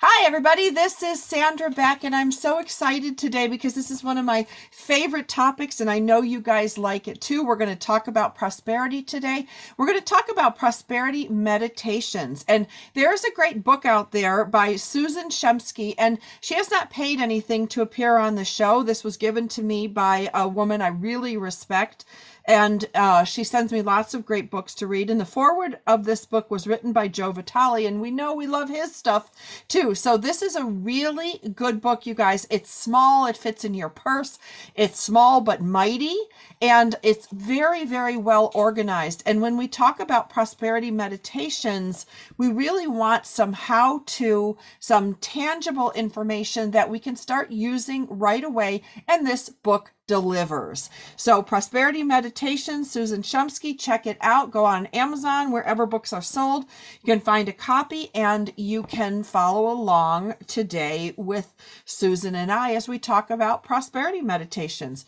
Hi, everybody. This is Sandra Beck, and I'm so excited today because this is one of my favorite topics, and I know you guys like it too. We're going to talk about prosperity today. We're going to talk about prosperity meditations, and there's a great book out there by Susan Shumsky, and she has not paid anything to appear on the show. This was given to me by a woman I really respect. And she sends me lots of great books to read. And the foreword of this book was written by Joe Vitale, and we know we love his stuff too. So this is a really good book, you guys. It's small. It fits in your purse. It's small but mighty, and it's very, very well organized. And when we talk about prosperity meditations, we really want some how-to, some tangible information that we can start using right away. And this book delivers. So Prosperity Meditations, Susan Shumsky, check it out. Go on Amazon, wherever books are sold. You can find a copy, and you can follow along today with Susan and I as we talk about prosperity meditations.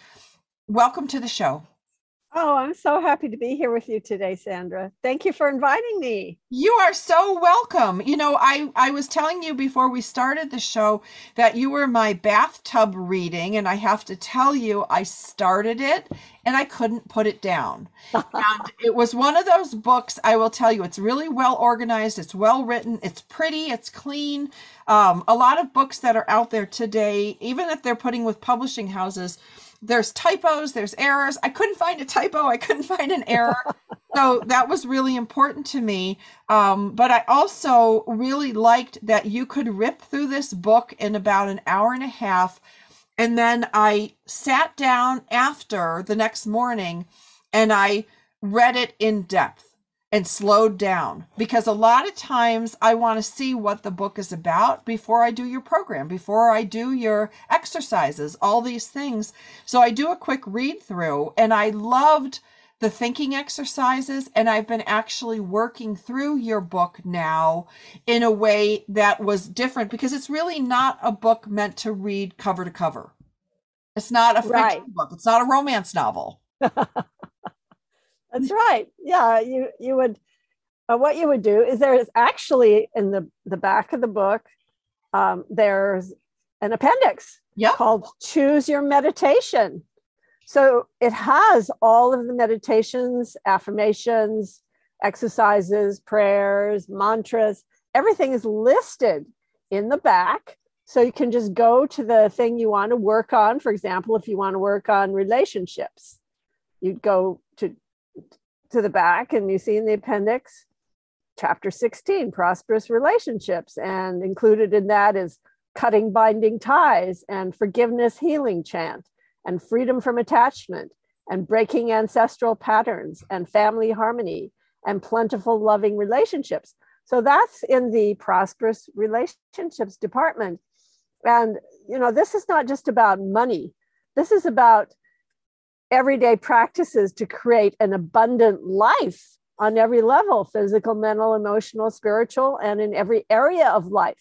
Welcome to the show. Oh, I'm so happy to be here with you today, Sandra. Thank you for inviting me. You are so welcome. You know, I was telling you before we started the show that you were my bathtub reading, and I have to tell you, I started it and I couldn't put it down. And it was one of those books, I will tell you, it's really well organized, it's well written, it's pretty, it's clean. A lot of books that are out there today, even if they're putting with publishing houses, there's typos, there's errors. I couldn't find a typo. I couldn't find an error. So that was really important to me. But I also really liked that you could rip through this book in about an hour and a half. And then I sat down after the next morning and I read it in depth and slowed down, because a lot of times I want to see what the book is about before I do your program, before I do your exercises, all these things. So I do a quick read through, and I loved the thinking exercises, and I've been actually working through your book now in a way that was different, because it's really not a book meant to read cover to cover. It's not a fiction book. It's not a romance novel. That's right. Yeah, you would, what you would do is there's actually in the back of the book, there's an appendix called Choose Your Meditation. So it has all of the meditations, affirmations, exercises, prayers, mantras, everything is listed in the back. So you can just go to the thing you want to work on. For example, if you want to work on relationships, you'd go to the back, and you see in the appendix, chapter 16, prosperous relationships. And included in that is cutting binding ties and forgiveness healing chant and freedom from attachment and breaking ancestral patterns and family harmony and plentiful loving relationships. So that's in the prosperous relationships department. And, you know, this is not just about money. This is about everyday practices to create an abundant life on every level, physical, mental, emotional, spiritual, and in every area of life,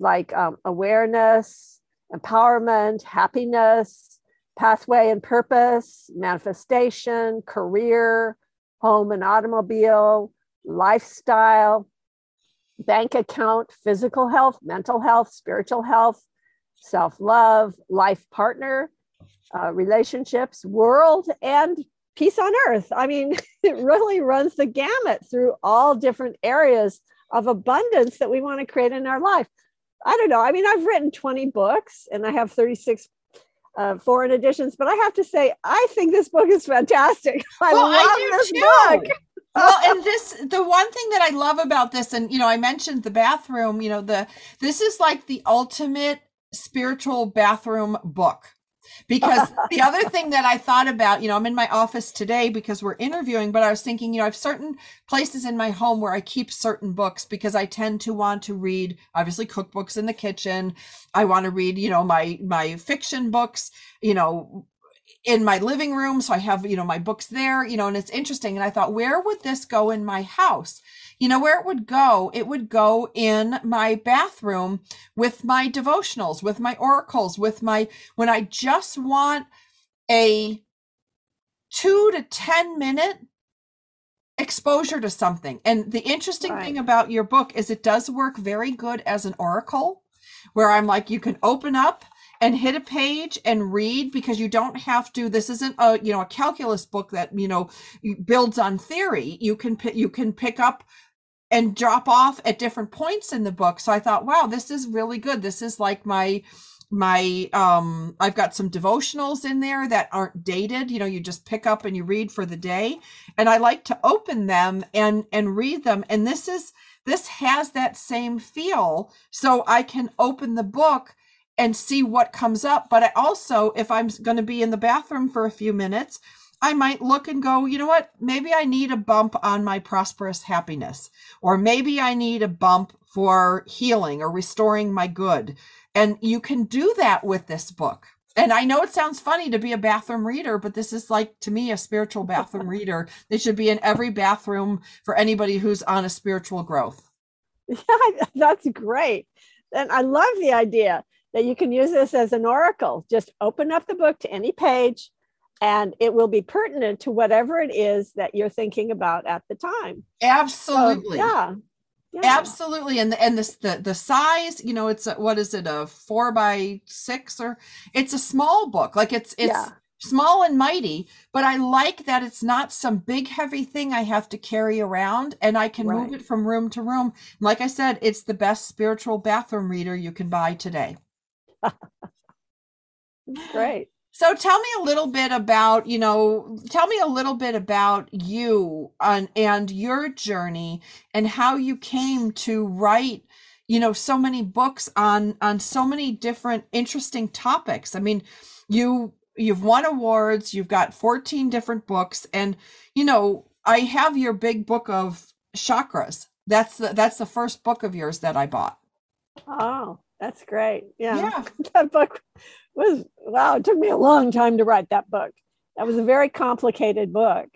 like awareness, empowerment, happiness, pathway and purpose, manifestation, career, home and automobile, lifestyle, bank account, physical health, mental health, spiritual health, self-love, life partner, relationships, world, and peace on earth. I mean, it really runs the gamut through all different areas of abundance that we want to create in our life. I don't know. I mean, I've written 20 books and I have 36 foreign editions, but I have to say, I think this book is fantastic. I love this book. Well, and the one thing that I love about this, and, you know, I mentioned the bathroom, you know, this is like the ultimate spiritual bathroom book. Because the other thing that I thought about, I'm in my office today because we're interviewing, but I was thinking, I have certain places in my home where I keep certain books because I tend to want to read, obviously, cookbooks in the kitchen. I want to read, my fiction books, in my living room. So I have, my books there, and it's interesting. And I thought, where would this go in my house? Where it would go? It would go in my bathroom with my devotionals, with my oracles, when I just want a 2 to 10 minute exposure to something. And the interesting thing about your book is it does work very good as an oracle, where I'm like, you can open up and hit a page and read, because you don't have to, this isn't a calculus book that, builds on theory. You can pick up and drop off at different points in the book. So I thought, wow, this is really good. This is like my I've got some devotionals in there that aren't dated. You just pick up and you read for the day. And I like to open them and read them. And this has that same feel. So I can open the book and see what comes up. But I also, if I'm going to be in the bathroom for a few minutes, I might look and go, you know what, maybe I need a bump on my prosperous happiness, or maybe I need a bump for healing or restoring my good. And you can do that with this book. And I know it sounds funny to be a bathroom reader, but this is like, to me, a spiritual bathroom reader. It should be in every bathroom for anybody who's on a spiritual growth. Yeah, that's great. And I love the idea that you can use this as an oracle. Just open up the book to any page, and it will be pertinent to whatever it is that you're thinking about at the time. Absolutely. So, yeah. Absolutely. And this, the size, it's a 4x6, or it's a small book. Like it's small and mighty, but I like that it's not some big, heavy thing I have to carry around, and I can move it from room to room. Like I said, it's the best spiritual bathroom reader you can buy today. Great. So tell me a little bit about you and your journey, and how you came to write, so many books on so many different interesting topics. I mean, you've won awards, you've got 14 different books, and I have your Big Book of Chakras. That's the first book of yours that I bought. Oh. That's great. Yeah. That book was, wow, it took me a long time to write that book. That was a very complicated book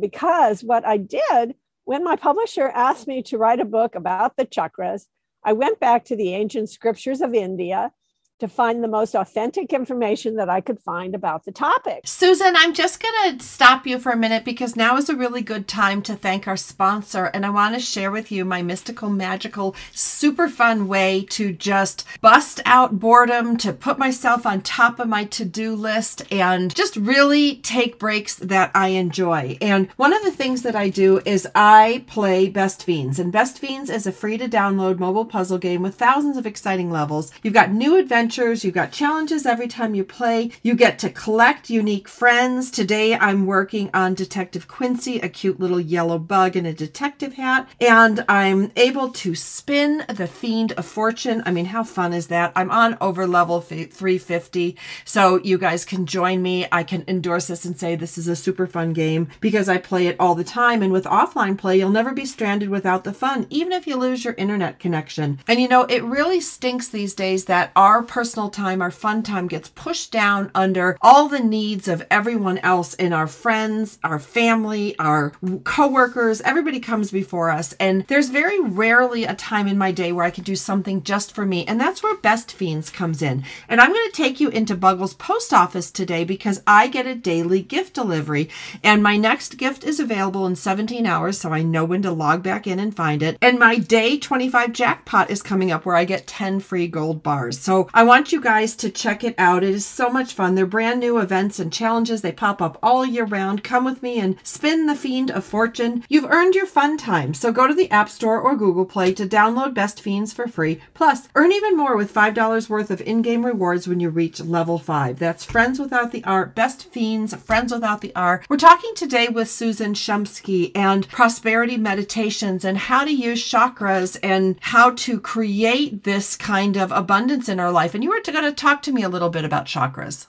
because what I did when my publisher asked me to write a book about the chakras, I went back to the ancient scriptures of India to find the most authentic information that I could find about the topic. Susan, I'm just going to stop you for a minute, because now is a really good time to thank our sponsor. And I want to share with you my mystical, magical, super fun way to just bust out boredom, to put myself on top of my to-do list, and just really take breaks that I enjoy. And one of the things that I do is I play Best Fiends. And Best Fiends is a free-to-download mobile puzzle game with thousands of exciting levels. You've got new adventures. You've got challenges every time you play. You get to collect unique friends. Today, I'm working on Detective Quincy, a cute little yellow bug in a detective hat. And I'm able to spin the Fiend of Fortune. I mean, how fun is that? I'm on over level 350. So you guys can join me. I can endorse this and say this is a super fun game because I play it all the time. And with offline play, you'll never be stranded without the fun, even if you lose your internet connection. And it really stinks these days that our personal time, our fun time, gets pushed down under all the needs of everyone else in our friends, our family, our coworkers. Everybody comes before us, and there's very rarely a time in my day where I can do something just for me, and that's where Best Fiends comes in. And I'm going to take you into Buggle's post office today because I get a daily gift delivery, and my next gift is available in 17 hours, so I know when to log back in and find it. And my day 25 jackpot is coming up where I get 10 free gold bars. So I want you guys to check it out. It is so much fun. They're brand new events and challenges. They pop up all year round. Come with me and spin the Fiend of Fortune. You've earned your fun time. So go to the App Store or Google Play to download Best Fiends for free. Plus, earn even more with $5 worth of in-game rewards when you reach level 5. That's Friends Without the R, Best Fiends, Friends Without the R. We're talking today with Susan Shumsky and Prosperity Meditations, and how to use chakras and how to create this kind of abundance in our life. And you were going to talk to me a little bit about chakras.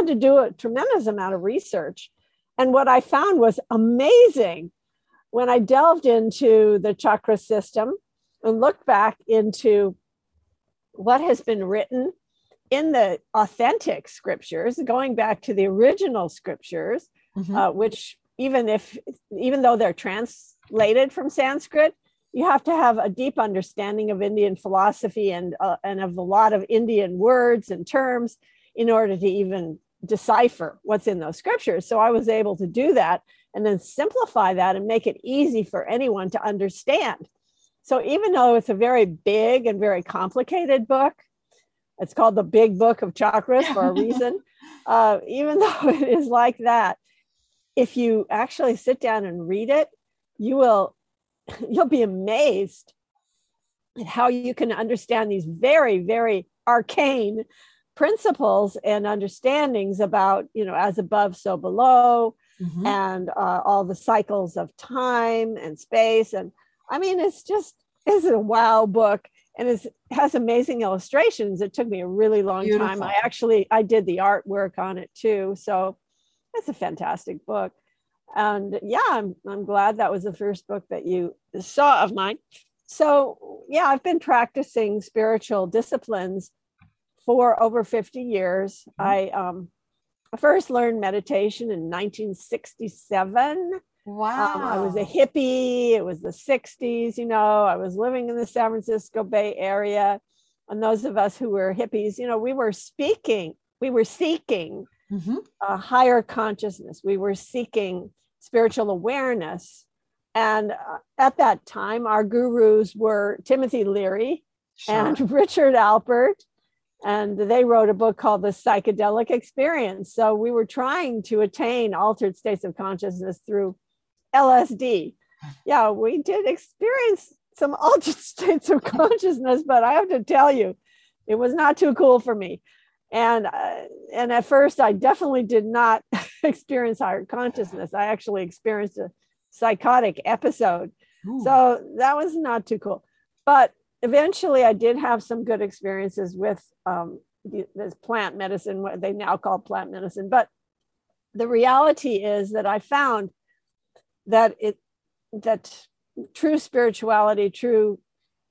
had to do a tremendous amount of research. And what I found was amazing when I delved into the chakra system and looked back into what has been written in the authentic scriptures, going back to the original scriptures, which even though they're translated from Sanskrit, you have to have a deep understanding of Indian philosophy and of a lot of Indian words and terms in order to even decipher what's in those scriptures. So I was able to do that and then simplify that and make it easy for anyone to understand. So even though it's a very big and very complicated book, it's called The Big Book of Chakras for a reason. Even though it is like that, if you actually sit down and read it, you'll be amazed at how you can understand these very, very arcane principles and understandings about, you know, as above, so below, and all the cycles of time and space. And I mean, it's a wow book. And it has amazing illustrations. It took me a really long time. I did the artwork on it too. So it's a fantastic book. And yeah, I'm glad that was the first book that you saw of mine. So yeah, I've been practicing spiritual disciplines for over 50 years. I first learned meditation in 1967. Wow. I was a hippie. It was the 60s, you know, I was living in the San Francisco Bay Area. And those of us who were hippies, you know, we were seeking a higher consciousness. We were seeking spiritual awareness. And at that time, our gurus were Timothy Leary and Richard Alpert. And they wrote a book called The Psychedelic Experience. So we were trying to attain altered states of consciousness through LSD. Yeah, we did experience some altered states of consciousness, but I have to tell you, it was not too cool for me. And at first, I definitely did not experience higher consciousness. I actually experienced a psychotic episode. So that was not too cool. But eventually, I did have some good experiences with this plant medicine, what they now call plant medicine. But the reality is that I found that that true spirituality, true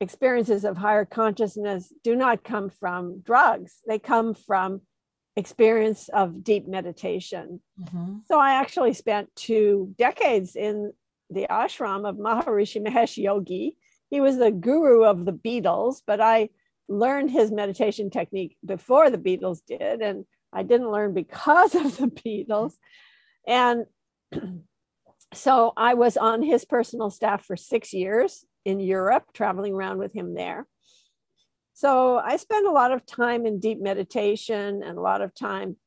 experiences of higher consciousness do not come from drugs. They come from experience of deep meditation. So I actually spent 2 decades in the ashram of Maharishi Mahesh Yogi. He was the guru of the Beatles, but I learned his meditation technique before the Beatles did, and I didn't learn because of the Beatles. And so I was on his personal staff for 6 years in Europe, traveling around with him there. So I spent a lot of time in deep meditation and a lot of time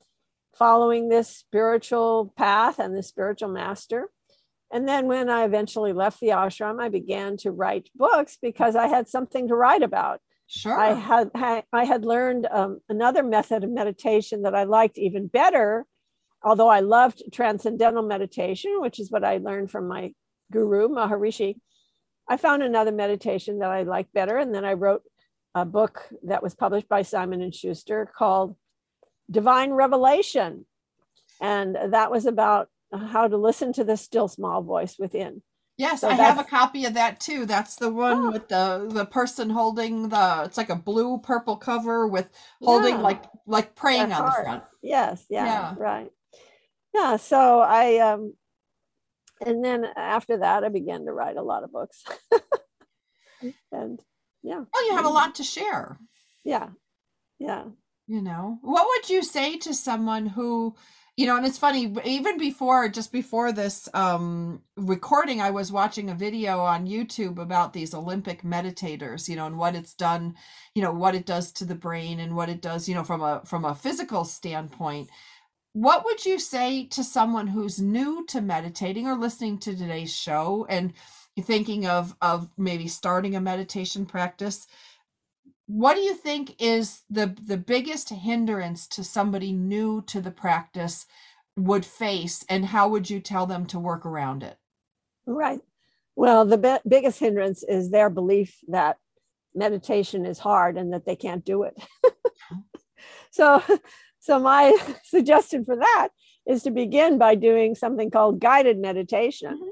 following this spiritual path and the spiritual master. And then when I eventually left the ashram, I began to write books because I had something to write about. I had learned another method of meditation that I liked even better, although I loved transcendental meditation, which is what I learned from my guru, Maharishi. I found another meditation that I liked better. And then I wrote a book that was published by Simon and Schuster called Divine Revelation. And that was about how to listen to the still small voice within. Yes, so I have a copy of that too. That's the one with the person holding it's like a blue purple cover with holding like praying on the front. Yes. Yeah. Right. Yeah. So I, and then after that, I began to write a lot of books and Well, you have a lot to share. Yeah. Yeah. You know, what would you say to someone who, you know, and it's funny, even just before this recording, I was watching a video on YouTube about these Olympic meditators, you know, and what it's done, you know, what it does to the brain and what it does, you know, from a physical standpoint. What would you say to someone who's new to meditating or listening to today's show and thinking of maybe starting a meditation practice? What do you think is the biggest hindrance to somebody new to the practice would face, and how would you tell them to work around it? Right. Well, the biggest hindrance is their belief that meditation is hard and that they can't do it. So So my suggestion for that is to begin by doing something called guided meditation. Mm-hmm.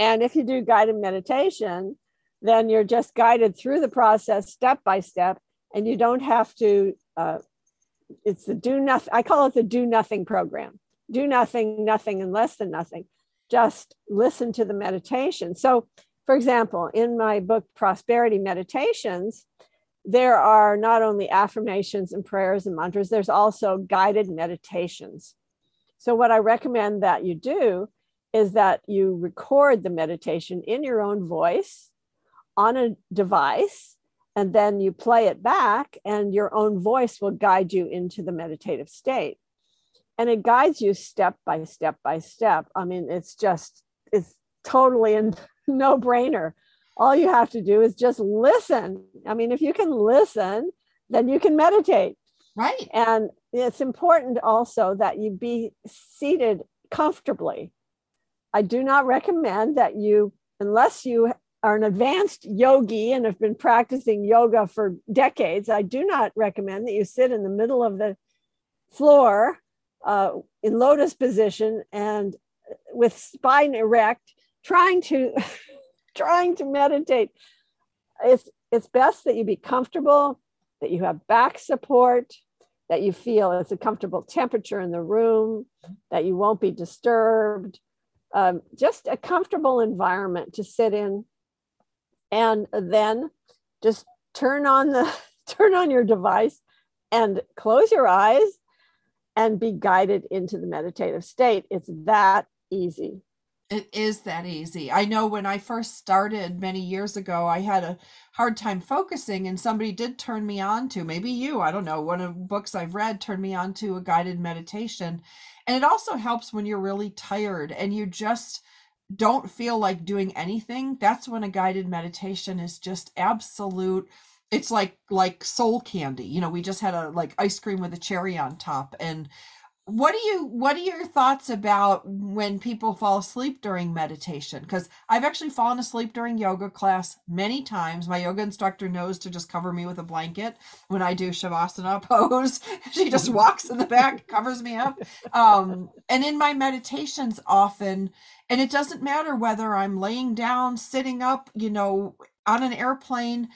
And if you do guided meditation, then you're just guided through the process step by step, and you don't have to, it's the do nothing, I call it the do nothing program. Do nothing, nothing, and less than nothing. Just listen to the meditation. So for example, in my book, Prosperity Meditations, there are not only affirmations and prayers and mantras, there's also guided meditations. So what I recommend that you do is that you record the meditation in your own voice on a device, and then you play it back, and your own voice will guide you into the meditative state. And it guides you step by step by step. I mean, it's just, it's totally a no-brainer. All you have to do is just listen. I mean, if you can listen, then you can meditate. Right. And it's important also that you be seated comfortably. I do not recommend that you, unless you are an advanced yogi and have been practicing yoga for decades, I do not recommend that you sit in the middle of the floor in lotus position and with spine erect, trying to meditate. It's best that you be comfortable, that you have back support, that you feel it's a comfortable temperature in the room, that you won't be disturbed, just a comfortable environment to sit in. And then just turn on your device and close your eyes and be guided into the meditative state. It's that easy. It is that easy. I know when I first started many years ago, I had a hard time focusing, and somebody did turn me on to, maybe you, I don't know, one of the books I've read turned me on to a guided meditation. And it also helps when you're really tired and you just don't feel like doing anything. That's when a guided meditation is just absolute. It's like soul candy. You know, we just had a like ice cream with a cherry on top. And what are your thoughts about when people fall asleep during meditation? Because I've actually fallen asleep during yoga class many times. My yoga instructor knows to just cover me with a blanket when I do shavasana pose. She just walks in the back, covers me up. And in my meditations often, and it doesn't matter whether I'm laying down, sitting up, you know, on an airplane,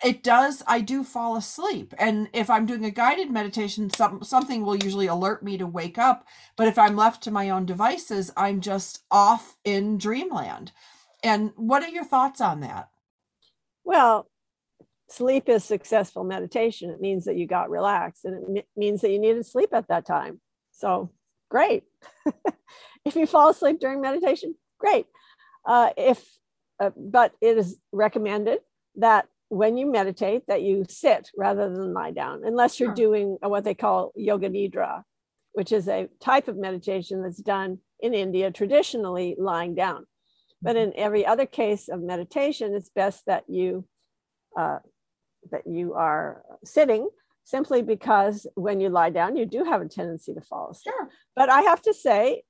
I do fall asleep. And if I'm doing a guided meditation, something will usually alert me to wake up. But if I'm left to my own devices, I'm just off in dreamland. And what are your thoughts on that? Well, sleep is successful meditation. It means that you got relaxed, and it means that you needed sleep at that time. So great. If you fall asleep during meditation, great. But it is recommended that when you meditate, that you sit rather than lie down, unless you're doing what they call yoga nidra, which is a type of meditation that's done in India, traditionally lying down. But in every other case of meditation, it's best that you are sitting, simply because when you lie down, you do have a tendency to fall asleep. Sure. But I have to say,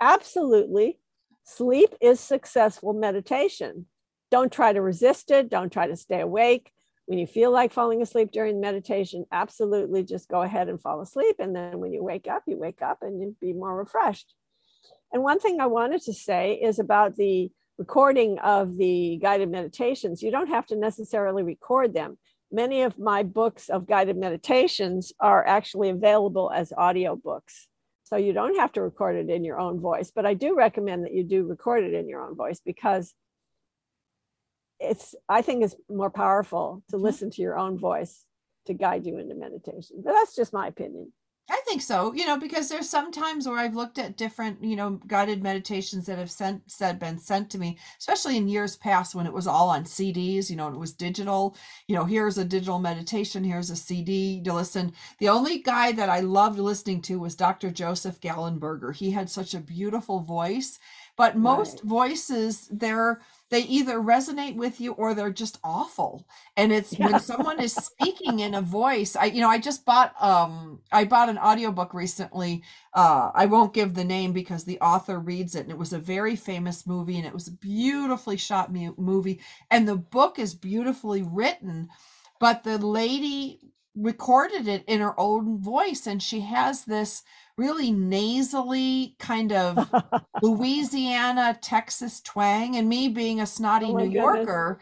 absolutely, sleep is successful meditation. Don't try to resist it. Don't try to stay awake. When you feel like falling asleep during meditation, absolutely just go ahead and fall asleep. And then when you wake up and you'd be more refreshed. And one thing I wanted to say is about the recording of the guided meditations. You don't have to necessarily record them. Many of my books of guided meditations are actually available as audio books. So you don't have to record it in your own voice, but I do recommend that you do record it in your own voice, because I think it's more powerful to listen to your own voice to guide you into meditation. But that's just my opinion. I think so, you know, because there's some times where I've looked at different, you know, guided meditations that have been sent to me, especially in years past when it was all on CDs, you know, it was digital, you know, here's a digital meditation, here's a CD to listen. The only guy that I loved listening to was Dr. Joseph Gallenberger. He had such a beautiful voice, but most voices, they either resonate with you or they're just awful. And it's when someone is speaking in a voice, I just bought, I bought an audiobook recently. I won't give the name because the author reads it, and it was a very famous movie, and it was a beautifully shot movie. And the book is beautifully written, but the lady recorded it in her own voice, and she has this really nasally kind of Louisiana, Texas twang, and me being a snotty New Yorker,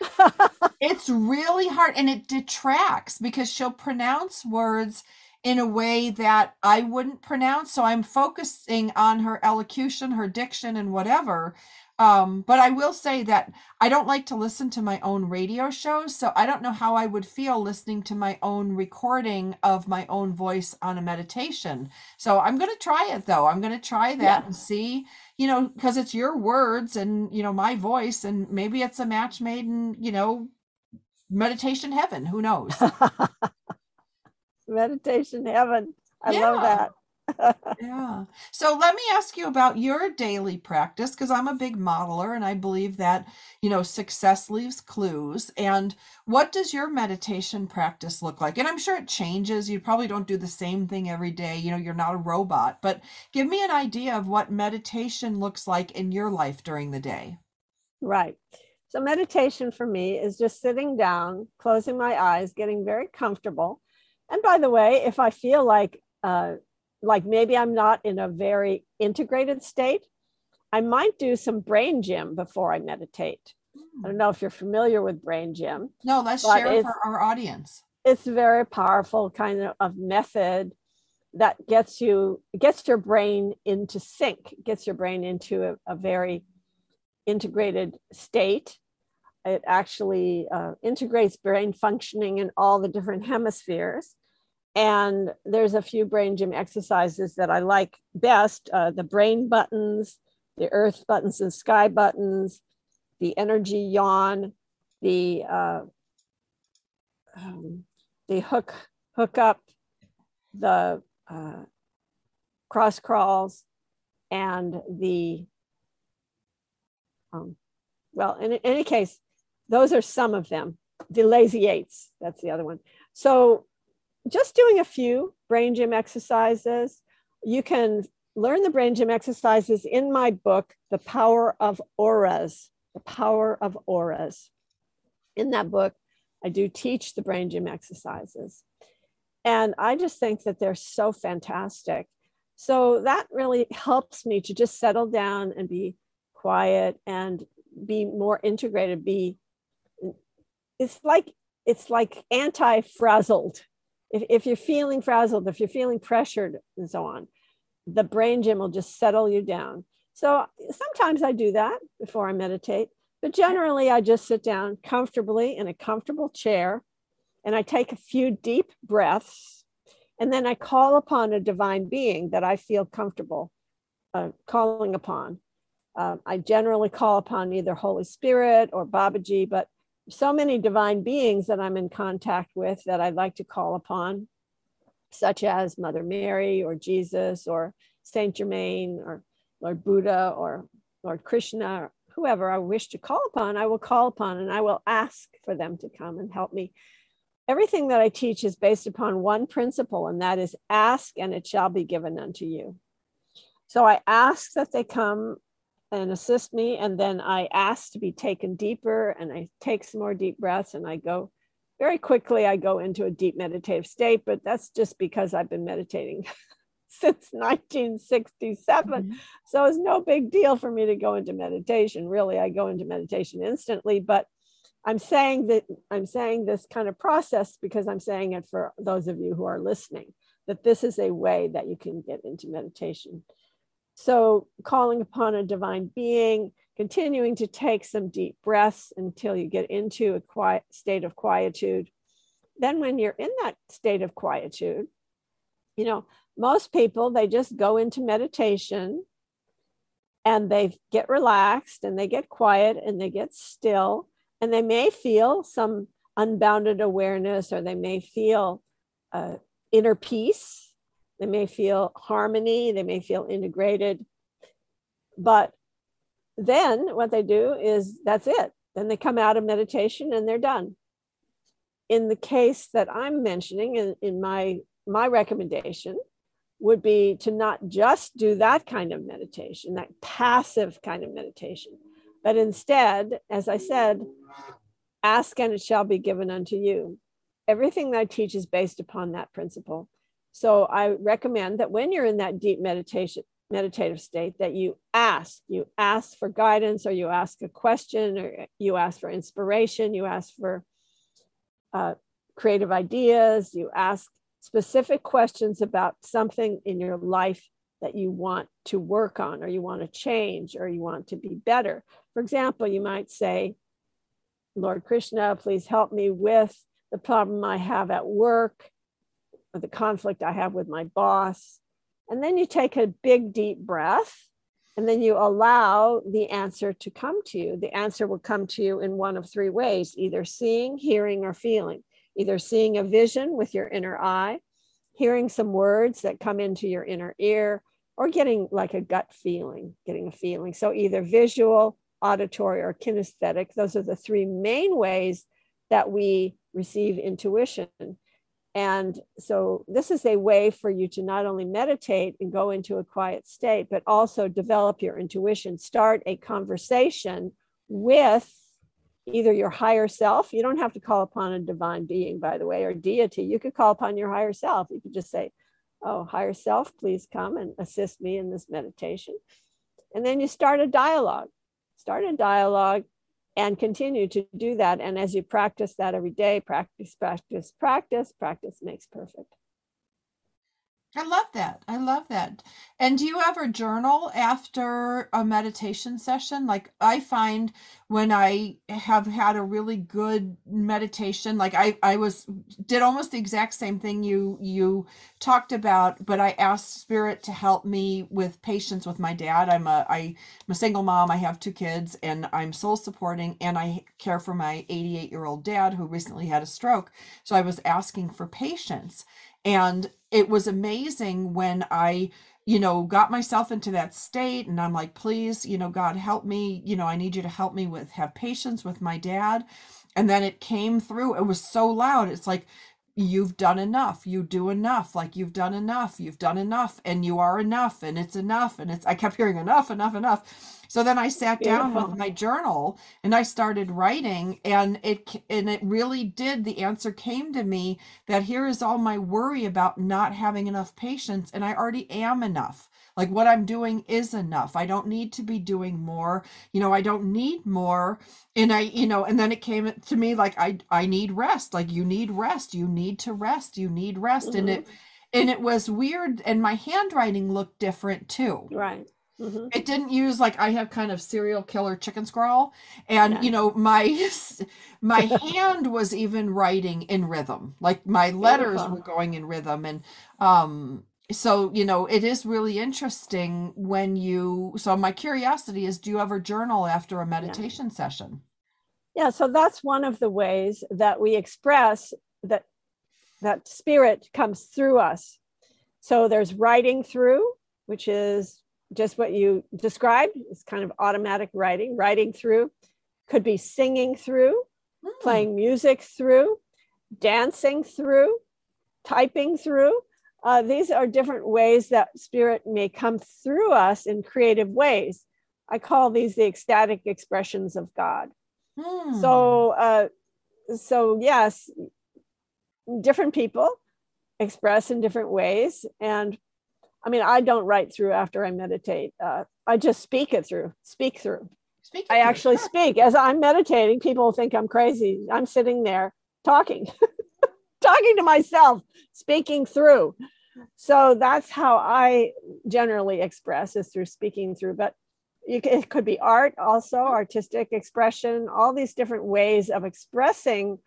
it's really hard, and it detracts because she'll pronounce words in a way that I wouldn't pronounce. So I'm focusing on her elocution, her diction, and whatever. But I will say that I don't like to listen to my own radio shows, so I don't know how I would feel listening to my own recording of my own voice on a meditation. So I'm going to try it, though. I'm going to try that and see, you know, because it's your words and, you know, my voice, and maybe it's a match made in, you know, meditation heaven. Who knows? Meditation heaven. I love that. Yeah. So let me ask you about your daily practice, because I'm a big modeler and I believe that, you know, success leaves clues. And what does your meditation practice look like? And I'm sure it changes. You probably don't do the same thing every day. You know, you're not a robot, but give me an idea of what meditation looks like in your life during the day. Right. So meditation for me is just sitting down, closing my eyes, getting very comfortable. And by the way, if I feel like maybe I'm not in a very integrated state, I might do some brain gym before I meditate. I don't know if you're familiar with brain gym. No, let's share it for our audience. It's a very powerful kind of method that gets your brain into sync, gets your brain into a very integrated state. It actually integrates brain functioning in all the different hemispheres. And there's a few brain gym exercises that I like best, the brain buttons, the earth buttons and sky buttons, the energy yawn, the hook up, the cross crawls, and the, well, in any case, those are some of them. The lazy eights, that's the other one. So just doing a few brain gym exercises. You can learn the brain gym exercises in my book, The Power of Auras, The Power of Auras. In that book, I do teach the brain gym exercises. And I just think that they're so fantastic. So that really helps me to just settle down and be quiet and be more integrated. It's like anti-frazzled. If you're feeling frazzled, if you're feeling pressured and so on, the brain gym will just settle you down. So sometimes I do that before I meditate, but generally I just sit down comfortably in a comfortable chair and I take a few deep breaths, and then I call upon a divine being that I feel comfortable calling upon. I generally call upon either Holy Spirit or Babaji, but so many divine beings that I'm in contact with that I'd like to call upon, such as Mother Mary or Jesus or Saint Germain or Lord Buddha or Lord Krishna, or whoever I wish to call upon, I will call upon, and I will ask for them to come and help me. Everything that I teach is based upon one principle, and that is ask and it shall be given unto you. So I ask that they come and assist me. And then I ask to be taken deeper, and I take some more deep breaths, and I go very quickly. I go into a deep meditative state, but that's just because I've been meditating since 1967. Mm-hmm. So it's no big deal for me to go into meditation. Really, I go into meditation instantly, but I'm saying this kind of process because I'm saying it for those of you who are listening, that this is a way that you can get into meditation. So calling upon a divine being, continuing to take some deep breaths until you get into a quiet state of quietude. Then when you're in that state of quietude, you know, most people, they just go into meditation and they get relaxed and they get quiet and they get still, and they may feel some unbounded awareness, or they may feel inner peace. They may feel harmony, they may feel integrated, but then what they do is that's it. Then they come out of meditation and they're done. In the case that I'm mentioning, in my recommendation would be to not just do that kind of meditation, that passive kind of meditation, but instead, as I said, ask and it shall be given unto you. everything that I teach is based upon that principle. So I recommend that when you're in that deep meditative state, that you ask for guidance, or you ask a question, or you ask for inspiration, you ask for creative ideas, you ask specific questions about something in your life that you want to work on, or you want to change, or you want to be better. For example, you might say, Lord Krishna, please help me with the problem I have at work, or the conflict I have with my boss. And then you take a big, deep breath, and then you allow the answer to come to you. The answer will come to you in one of three ways: either seeing, hearing, or feeling. Either seeing a vision with your inner eye, hearing some words that come into your inner ear, or getting like a gut feeling, getting a feeling. So either visual, auditory, or kinesthetic. Those are the three main ways that we receive intuition. And so this is a way for you to not only meditate and go into a quiet state, but also develop your intuition, start a conversation with either your higher self. You don't have to call upon a divine being, by the way, or deity. You could call upon your higher self. You could just say, oh, higher self, please come and assist me in this meditation. And then you start a dialogue and continue to do that. And as you practice that every day, practice makes perfect. I love that. And do you ever journal after a meditation session? Like, I find when I have had a really good meditation, like I did almost the exact same thing you talked about, but I asked Spirit to help me with patience with my dad. I'm a single mom. I have two kids, and I'm soul supporting, and I care for my 88-year-old dad who recently had a stroke. So I was asking for patience. And it was amazing when I, got myself into that state, and I'm like, please, God, help me. I need you to help me have patience with my dad. And then it came through. It was so loud. It's like, you've done enough. You do enough. Like, you've done enough. You've done enough, and you are enough, and it's enough. And I kept hearing enough, enough, enough. So then I sat down with my journal and I started writing, and it really did. The answer came to me that here is all my worry about not having enough patience, and I already am enough. Like, what I'm doing is enough. I don't need to be doing more. I don't need more. And and then it came to me like, I need rest. Like, you need rest. You need to rest. You need rest. Mm-hmm. And it was weird. And my handwriting looked different too. Right. Mm-hmm. It didn't use, like, I have kind of serial killer chicken scrawl, and yeah. My hand was even writing in rhythm, like my letters Beautiful. Were going in rhythm, and so it is really interesting when you. So my curiosity is, do you ever journal after a meditation session? Yeah, so that's one of the ways that we express that Spirit comes through us. So there's writing through, which is just what you described. Is kind of automatic writing through, could be singing through, playing music through, dancing through, typing through. These are different ways that Spirit may come through us in creative ways. I call these the ecstatic expressions of God. So yes, different people express in different ways. And I don't write through after I meditate. I just speak it through, speak as I'm meditating. People think I'm crazy. I'm sitting there talking to myself, speaking through. So that's how I generally express, is through speaking through, but it could be art also, artistic expression, all these different ways of expressing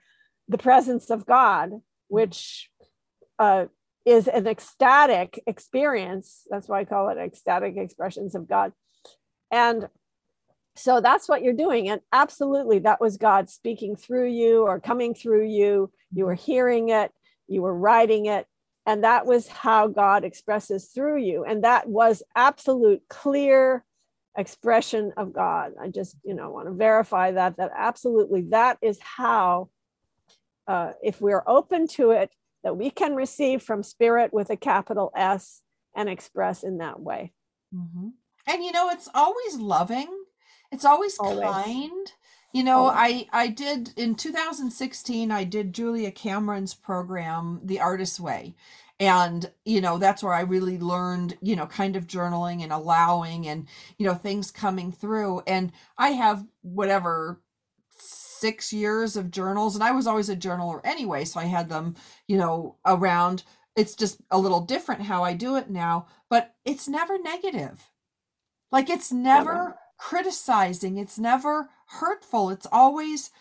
the presence of God, which, is an ecstatic experience. That's why I call it ecstatic expressions of God. And so that's what you're doing. And absolutely, that was God speaking through you, or coming through you. You were hearing it, you were writing it. And that was how God expresses through you. And that was absolute clear expression of God. I just, want to verify that absolutely, that is how, if we're open to it, that we can receive from Spirit with a capital S and express in that way. Mm-hmm. And, it's always loving. It's always kind. You know, I did, in 2016, I did Julia Cameron's program, The Artist's Way. And, you know, that's where I really learned, you know, kind of journaling and allowing and, you know, things coming through. And I have whatever 6 years of journals, and I was always a journaler anyway. So I had them, you know, around. It's just a little different how I do it now, but it's never negative. Like, it's never criticizing. It's never hurtful. It's always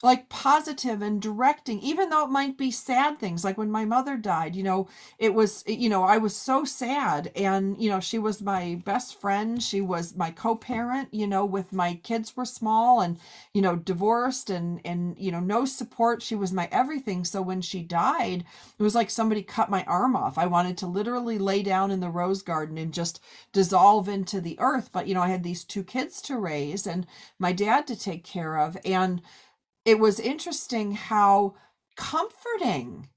like positive and directing, even though it might be sad things. Like when my mother died, you know, it was, you know, I was so sad, and, you know, she was my best friend. She was my co-parent, you know, with my kids were small and, you know, divorced and, you know, no support. She was my everything. So when she died, it was like somebody cut my arm off. I wanted to literally lay down in the rose garden and just dissolve into the earth. But, you know, I had these two kids to raise and my dad to take care of. And it was interesting how comforting,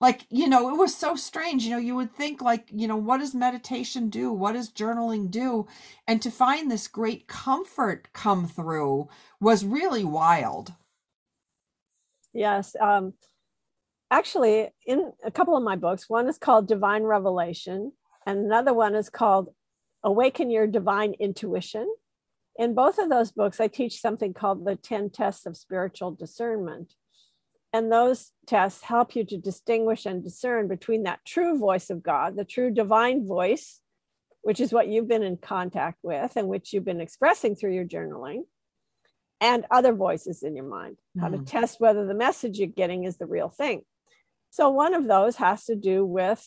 like, you know, it was so strange. You know, you would think, like, you know, what does meditation do? What does journaling do? And to find this great comfort come through was really wild. Yes. Actually, in a couple of my books, one is called Divine Revelation, and another one is called Awaken Your Divine Intuition. In both of those books, I teach something called the 10 tests of spiritual discernment. And those tests help you to distinguish and discern between that true voice of God, the true divine voice, which is what you've been in contact with and which you've been expressing through your journaling, and other voices in your mind, how to test whether the message you're getting is the real thing. So one of those has to do with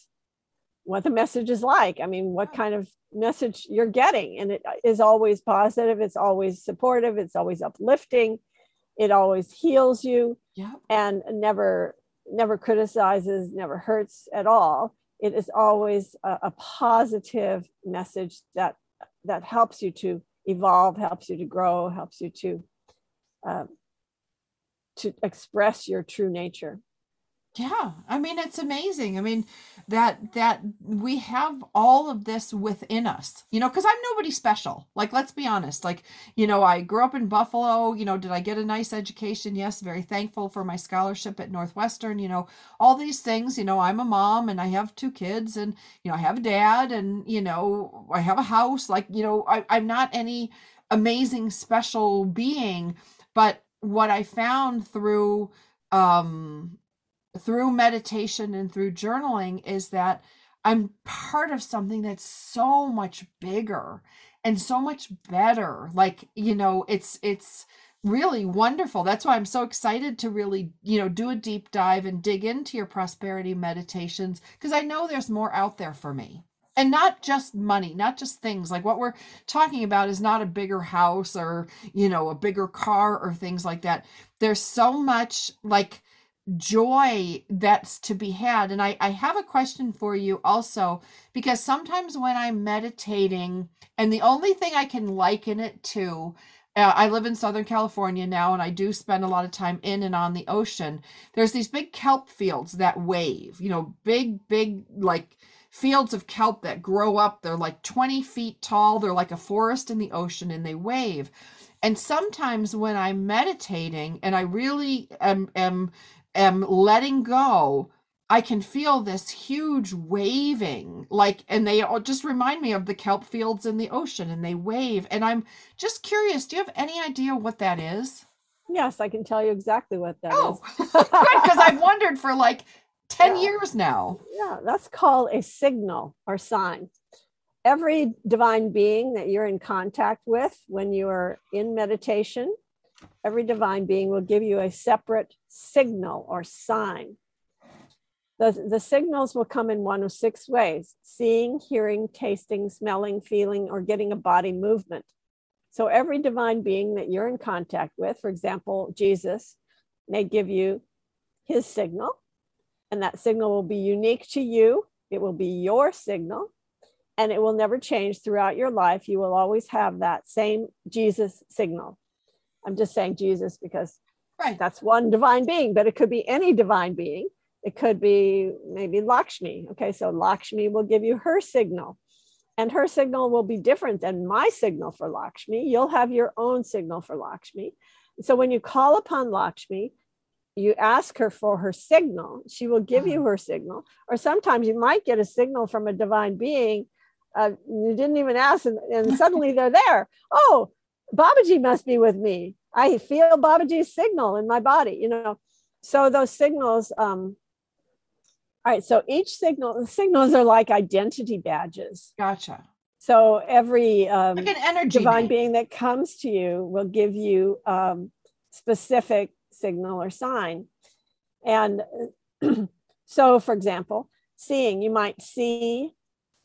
what the message is like. I mean, what kind of message you're getting. And it is always positive. It's always supportive. It's always uplifting. It always heals you, and never criticizes, never hurts at all. It is always a positive message that helps you to evolve, helps you to grow, helps you to express your true nature. Yeah. I mean, it's amazing. I mean, that we have all of this within us, you know, because I'm nobody special. Like, let's be honest, like, you know, I grew up in Buffalo, you know, did I get a nice education? Yes. Very thankful for my scholarship at Northwestern, you know, all these things, you know, I'm a mom and I have two kids and, you know, I have a dad and, you know, I have a house, like, you know, I'm not any amazing special being, but what I found through meditation and through journaling is that I'm part of something that's so much bigger and so much better. Like, you know, it's really wonderful. That's why I'm so excited to really, you know, do a deep dive and dig into your prosperity meditations, because I know there's more out there for me. And not just money, not just things. Like, what we're talking about is not a bigger house or, you know, a bigger car or things like that. There's so much, like, joy that's to be had. And I have a question for you also, because sometimes when I'm meditating, and the only thing I can liken it to, I live in Southern California now, and I do spend a lot of time in and on the ocean. There's these big kelp fields that wave, you know, big, like, fields of kelp that grow up. They're like 20 feet tall. They're like a forest in the ocean, and they wave. And sometimes when I'm meditating and I really am letting go, I can feel this huge waving, like, and they all just remind me of the kelp fields in the ocean, and they wave. And I'm just curious, do you have any idea what that is? Yes, I can tell you exactly what that is. Good, because I've wondered for like 10 years now. Yeah, that's called a signal or sign. Every divine being that you're in contact with when you are in meditation, every divine being will give you a separate signal or sign. The signals will come in one of six ways: seeing, hearing, tasting, smelling, feeling, or getting a body movement. So every divine being that you're in contact with, for example, Jesus, may give you his signal, and that signal will be unique to you. It will be your signal, and it will never change throughout your life. You will always have that same Jesus signal. I'm just saying Jesus because that's one divine being, but it could be any divine being. It could be maybe Lakshmi. Okay, so Lakshmi will give you her signal, and her signal will be different than my signal for Lakshmi. You'll have your own signal for Lakshmi. So when you call upon Lakshmi, you ask her for her signal. She will give you her signal. Or sometimes you might get a signal from a divine being. You didn't even ask, and suddenly they're there. Oh, Babaji must be with me. I feel Babaji's signal in my body, you know. So those signals, all right, so each signal, the signals are like identity badges. Gotcha. So every like an energy divine being that comes to you will give you specific signal or sign. And so, for example, seeing, you might see,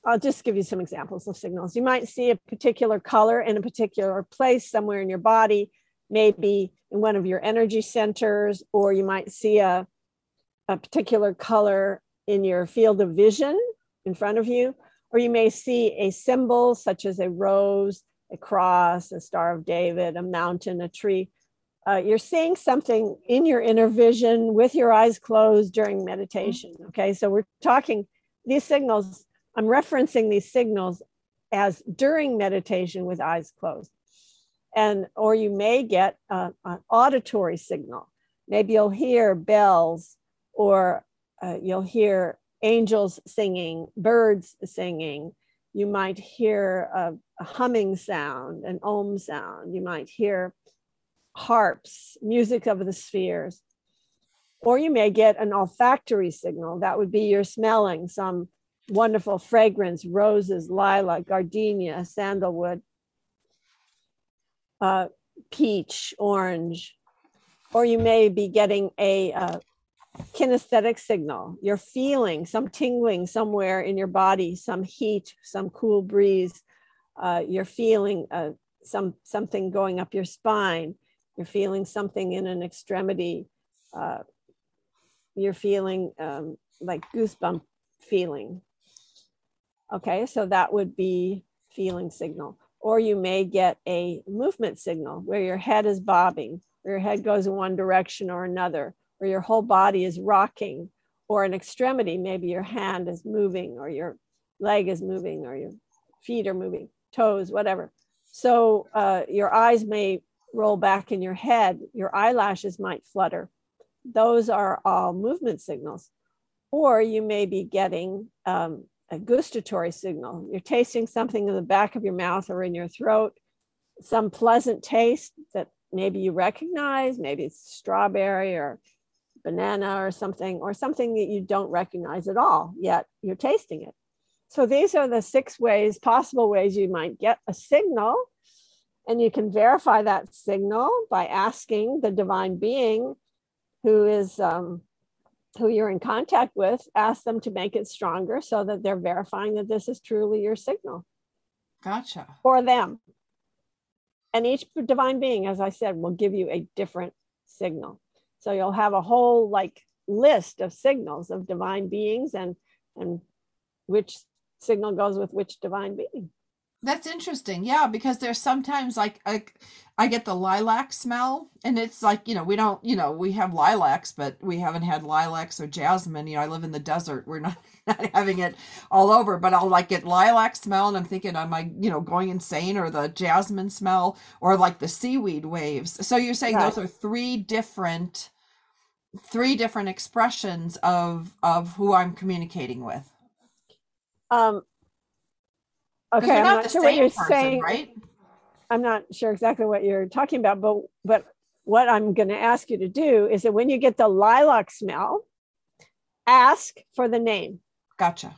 I'll just give you some examples of signals. You might see a particular color in a particular place somewhere in your body, maybe in one of your energy centers, or you might see a particular color in your field of vision in front of you, or you may see a symbol such as a rose, a cross, a Star of David, a mountain, a tree. You're seeing something in your inner vision with your eyes closed during meditation. Okay, so we're talking these signals. I'm referencing these signals as during meditation with eyes closed. And, or you may get an auditory signal. Maybe you'll hear bells, or you'll hear angels singing, birds singing. You might hear a humming sound, an om sound. You might hear harps, music of the spheres. Or you may get an olfactory signal. That would be your smelling some wonderful fragrance, roses, lilac, gardenia, sandalwood, peach, orange. Or you may be getting a kinesthetic signal. You're feeling some tingling somewhere in your body, some heat, some cool breeze. You're feeling something going up your spine. You're feeling something in an extremity. You're feeling like goosebump feeling. Okay, so that would be feeling signal. Or you may get a movement signal where your head is bobbing, where your head goes in one direction or another, or your whole body is rocking, or an extremity, maybe your hand is moving, or your leg is moving, or your feet are moving, toes, whatever. So your eyes may roll back in your head, your eyelashes might flutter. Those are all movement signals. Or you may be getting a gustatory signal. You're tasting something in the back of your mouth or in your throat, some pleasant taste that maybe you recognize, maybe it's strawberry or banana or something that you don't recognize at all, yet you're tasting it. So these are the six ways, possible ways you might get a signal. And you can verify that signal by asking the divine being who is, who you're in contact with, ask them to make it stronger so that they're verifying that this is truly your signal. Gotcha. For them. And each divine being, as I said, will give you a different signal. So you'll have a whole like list of signals of divine beings and which signal goes with which divine being. That's interesting. Yeah, because there's sometimes like I get the lilac smell, and it's like, you know, we don't, you know, we have lilacs, but we haven't had lilacs or jasmine. You know, I live in the desert. We're not having it all over, but I'll like get lilac smell and I'm thinking, am I, you know, going insane, or the jasmine smell, or like the seaweed waves. So you're saying right. Those are three different expressions of who I'm communicating with. Okay, I'm not sure what you're saying, right? I'm not sure exactly what you're talking about, but what I'm going to ask you to do is that when you get the lilac smell, ask for the name. Gotcha.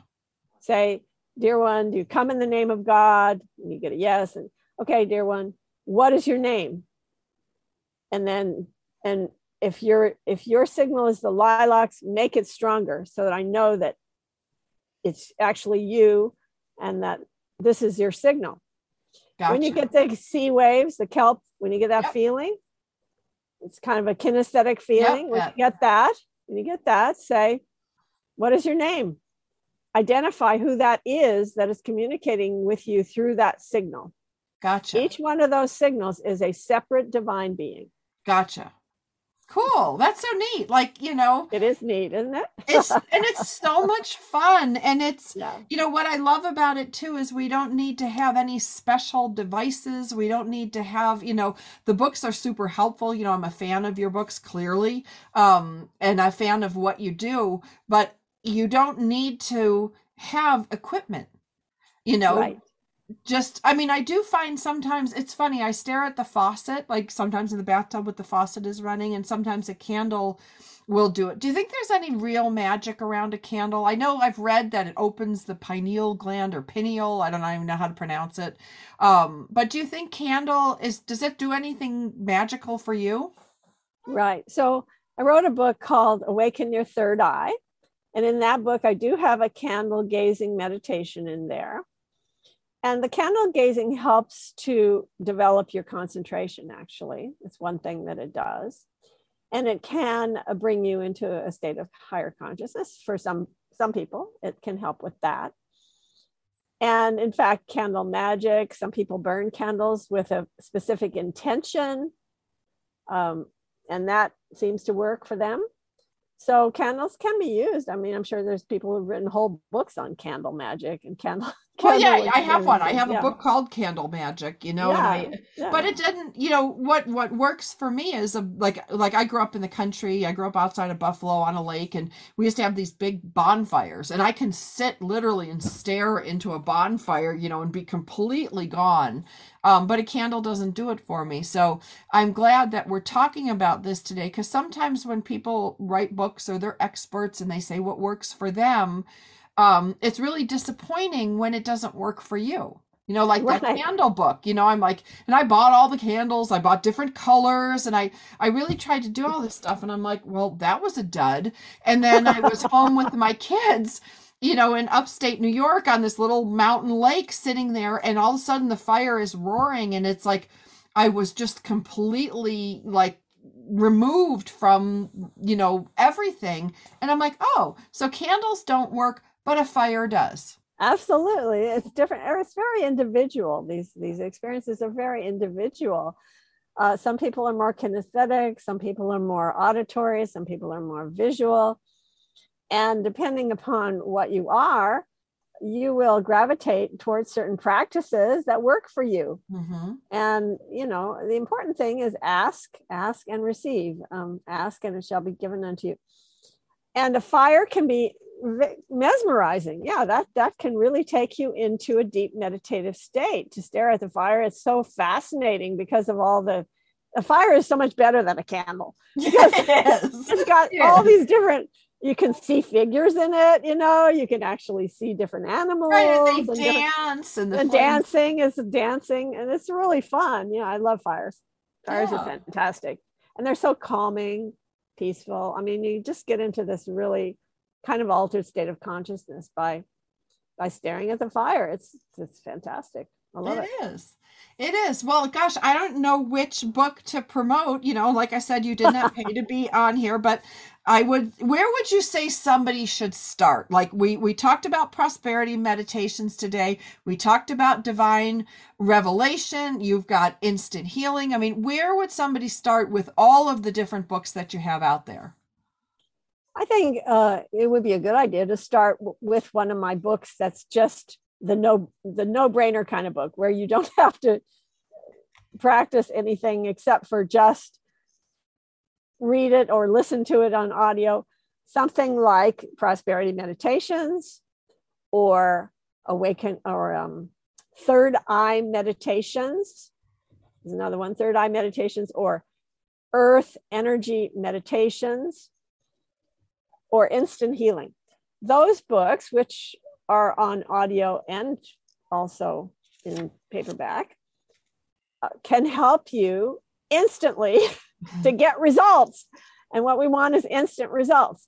Say, dear one, do you come in the name of God? And you get a yes. And okay, dear one, what is your name? And then, and if your signal is the lilacs, make it stronger so that I know that it's actually you and that this is your signal. Gotcha. When you get the sea waves, the kelp, when you get that yep. feeling, it's kind of a kinesthetic feeling. Yep. When you get that, say, what is your name? Identify who that is communicating with you through that signal. Gotcha. Each one of those signals is a separate divine being. Gotcha. Cool. That's so neat. Like, you know, it is neat, isn't it? It's so much fun. And it's, you know, what I love about it too, is we don't need to have any special devices. We don't need to have, you know, the books are super helpful. You know, I'm a fan of your books, clearly. And a fan of what you do, but you don't need to have equipment, you know, right. Just, I mean, I do find sometimes it's funny. I stare at the faucet, like sometimes in the bathtub with the faucet is running, and sometimes a candle will do it. Do you think there's any real magic around a candle? I know I've read that it opens the pineal gland or pineal. I don't even know how to pronounce it. But do you think candle does it do anything magical for you? Right. So I wrote a book called Awaken Your Third Eye. And in that book, I do have a candle gazing meditation in there. And the candle gazing helps to develop your concentration, actually. It's one thing that it does. And it can bring you into a state of higher consciousness. For some people, it can help with that. And in fact, candle magic, some people burn candles with a specific intention. And that seems to work for them. So candles can be used. I mean, I'm sure there's people who've written whole books on candle magic and candle. Well, yeah, I have one. I have a book called Candle Magic, you know, but it didn't, you know, what works for me is like I grew up in the country. I grew up outside of Buffalo on a lake, and we used to have these big bonfires, and I can sit literally and stare into a bonfire, you know, and be completely gone. But a candle doesn't do it for me. So I'm glad that we're talking about this today, because sometimes when people write books or they're experts and they say what works for them, it's really disappointing when it doesn't work for you. You know, like that candle book, you know, I'm like, and I bought all the candles, I bought different colors, and I really tried to do all this stuff. And I'm like, well, that was a dud. And then I was home with my kids, you know, in upstate New York on this little mountain lake sitting there, and all of a sudden the fire is roaring, and it's like I was just completely like removed from, you know, everything. And I'm like, oh, so candles don't work, but a fire does. Absolutely. It's different. It's very individual. These experiences are very individual. Some people are more kinesthetic. Some people are more auditory. Some people are more visual. And depending upon what you are, you will gravitate towards certain practices that work for you. Mm-hmm. And, you know, the important thing is ask and receive. Ask and it shall be given unto you. And a fire can be mesmerizing. Yeah, that can really take you into a deep meditative state. To stare at the fire, it's so fascinating because of all the fire is so much better than a candle. Because it's got all these different. You can see figures in it, you know, you can actually see different animals. Right, and they dance. And the dancing, and it's really fun. You know, I love fires. Fires are fantastic. And they're so calming, peaceful. I mean, you just get into this really kind of altered state of consciousness by staring at the fire. It's fantastic. I love it. It is. It is. Well, gosh, I don't know which book to promote. You know, like I said, you did not pay to be on here, but where would you say somebody should start? Like we talked about Prosperity Meditations today. We talked about Divine Revelation. You've got Instant Healing. I mean, where would somebody start with all of the different books that you have out there? I think it would be a good idea to start with one of my books that's just the no-brainer kind of book, where you don't have to practice anything except for just read it or listen to it on audio. Something like Prosperity Meditations or Third Eye Meditations. There's another one, Third Eye Meditations, or Earth Energy Meditations, or Instant Healing. Those books, which are on audio and also in paperback, can help you instantly to get results. And what we want is instant results.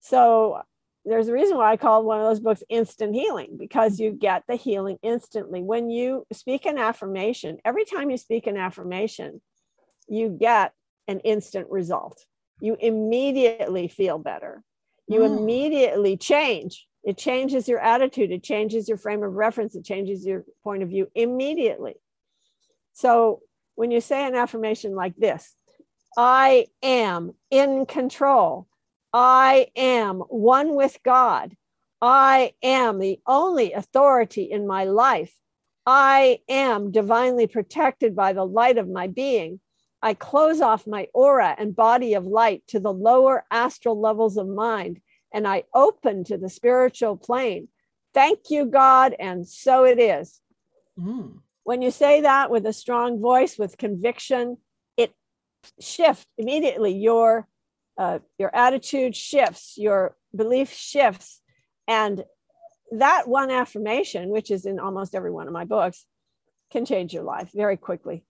So there's a reason why I called one of those books Instant Healing, because you get the healing instantly. When you speak an affirmation, every time you speak an affirmation, you get an instant result. You immediately feel better. You immediately change. It changes your attitude. It changes your frame of reference. It changes your point of view immediately. So when you say an affirmation like this, I am in control. I am one with God. I am the only authority in my life. I am divinely protected by the light of my being. I close off my aura and body of light to the lower astral levels of mind, and I open to the spiritual plane. Thank you, God, and so it is. Mm. When you say that with a strong voice, with conviction, it shifts immediately. Your attitude shifts, your belief shifts, and that one affirmation, which is in almost every one of my books, can change your life very quickly.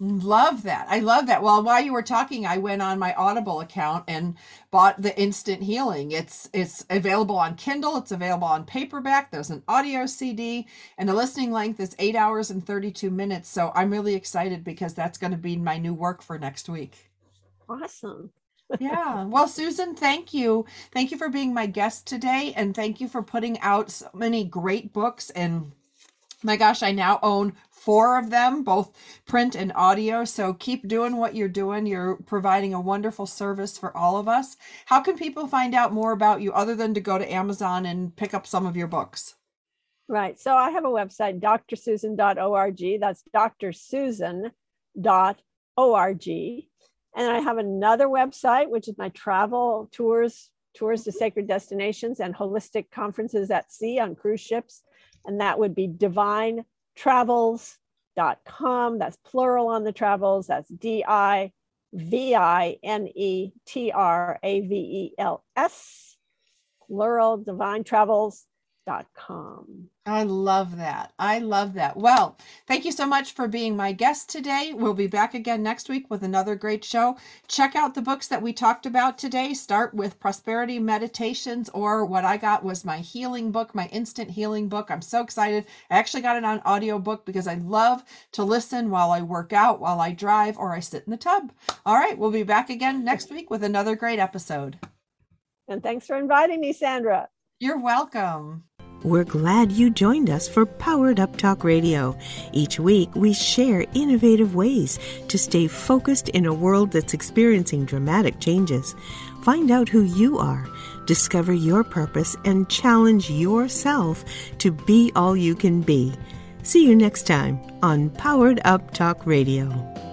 Love that. I love that. Well, while you were talking, I went on my Audible account and bought the Instant Healing. It's available on Kindle. It's available on paperback. There's an audio CD, and the listening length is 8 hours and 32 minutes. So I'm really excited because that's going to be my new work for next week. Awesome. Yeah. Well, Susan, thank you. Thank you for being my guest today. And thank you for putting out so many great books. And my gosh, I now own 4 of them, both print and audio. So keep doing what you're doing. You're providing a wonderful service for all of us. How can people find out more about you other than to go to Amazon and pick up some of your books? Right. So I have a website, DrSusan.org. That's DrSusan.org. And I have another website, which is my travel tours to sacred destinations and holistic conferences at sea on cruise ships. And that would be divinetravels.com. That's plural on the travels. That's DIVINETRAVELS, plural, divinetravels.com. I love that. I love that. Well, thank you so much for being my guest today. We'll be back again next week with another great show. Check out the books that we talked about today. Start with Prosperity Meditations, or what I got was my healing book, my instant healing book. I'm so excited. I actually got it on audiobook because I love to listen while I work out, while I drive, or I sit in the tub. All right. We'll be back again next week with another great episode. And thanks for inviting me, Sandra. You're welcome. We're glad you joined us for Powered Up Talk Radio. Each week, we share innovative ways to stay focused in a world that's experiencing dramatic changes. Find out who you are, discover your purpose, and challenge yourself to be all you can be. See you next time on Powered Up Talk Radio.